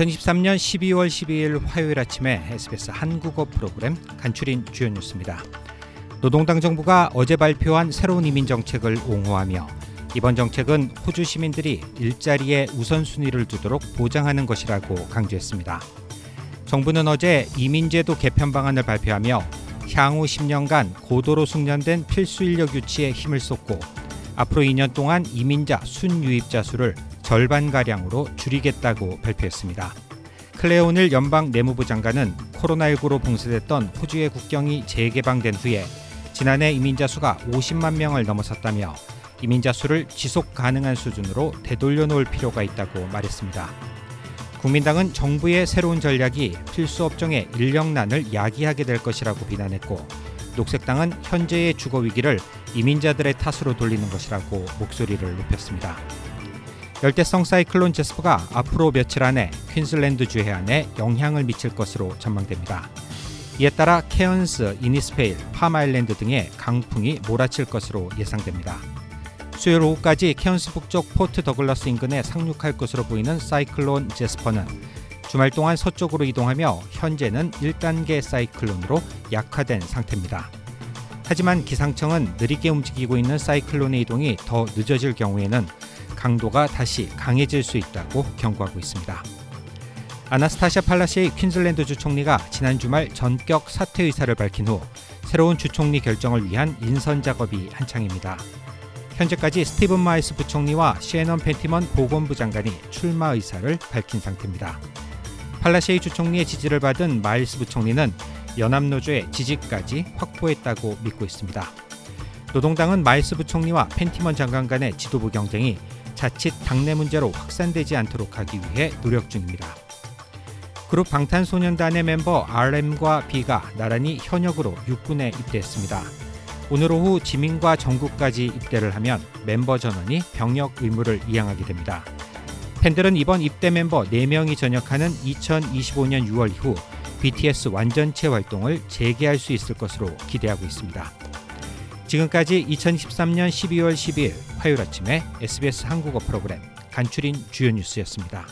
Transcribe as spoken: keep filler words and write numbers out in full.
이천이십삼 년 십이월 십이 일 화요일 아침에 에스비에스 한국어 프로그램 간추린 주요 뉴스입니다. 노동당 정부가 어제 발표한 새로운 이민 정책을 옹호하며 이번 정책은 호주 시민들이 일자리에 우선순위를 두도록 보장하는 것이라고 강조했습니다. 정부는 어제 이민제도 개편 방안을 발표하며 향후 십 년간 고도로 숙련된 필수 인력 유치에 힘을 쏟고 앞으로 이 년 동안 이민자 순유입자 수를 절반가량으로 줄이겠다고 발표했습니다. 클레오닐 연방 내무부 장관은 코로나십구로 봉쇄됐던 호주의 국경이 재개방된 후에 지난해 이민자 수가 오십만 명을 넘어섰다며 이민자 수를 지속 가능한 수준으로 되돌려 놓을 필요가 있다고 말했습니다. 국민당은 정부의 새로운 전략이 필수 업종의 인력난을 야기하게 될 것이라고 비난했고 녹색당은 현재의 주거 위기를 이민자들의 탓으로 돌리는 것이라고 목소리를 높였습니다. 열대성 사이클론 제스퍼가 앞으로 며칠 안에 퀸슬랜드주 해안에 영향을 미칠 것으로 전망됩니다. 이에 따라 케언스, 이니스페일, 파마일랜드 등의 강풍이 몰아칠 것으로 예상됩니다. 수요일 오후까지 케언스 북쪽 포트 더글라스 인근에 상륙할 것으로 보이는 사이클론 제스퍼는 주말 동안 서쪽으로 이동하며 현재는 일 단계 사이클론으로 약화된 상태입니다. 하지만 기상청은 느리게 움직이고 있는 사이클론의 이동이 더 늦어질 경우에는 강도가 다시 강해질 수 있다고 경고하고 있습니다. 아나스타샤 팔라시의 퀸즐랜드 주총리가 지난 주말 전격 사퇴 의사를 밝힌 후 새로운 주총리 결정을 위한 인선 작업이 한창입니다. 현재까지 스티븐 마일스 부총리와 시애넌 펜티먼 보건부 장관이 출마 의사를 밝힌 상태입니다. 팔라시에이 주총리의 지지를 받은 마일스 부총리는 연합노조의 지지까지 확보했다고 믿고 있습니다. 노동당은 마일스 부총리와 펜티먼 장관 간의 지도부 경쟁이 자칫 당내 문제로 확산되지 않도록 하기 위해 노력 중입니다. 그룹 방탄소년단의 멤버 알엠과 B가 나란히 현역으로 육군에 입대했습니다. 오늘 오후 지민과 정국까지 입대를 하면 멤버 전원이 병역 의무를 이행하게 됩니다. 팬들은 이번 입대 멤버 네 명이 전역하는 이천이십오 년 유월 이후 비티에스 완전체 활동을 재개할 수 있을 것으로 기대하고 있습니다. 지금까지 이천십삼 년 십이월 십이 일 화요일 아침에 에스비에스 한국어 프로그램 간추린 주요 뉴스였습니다.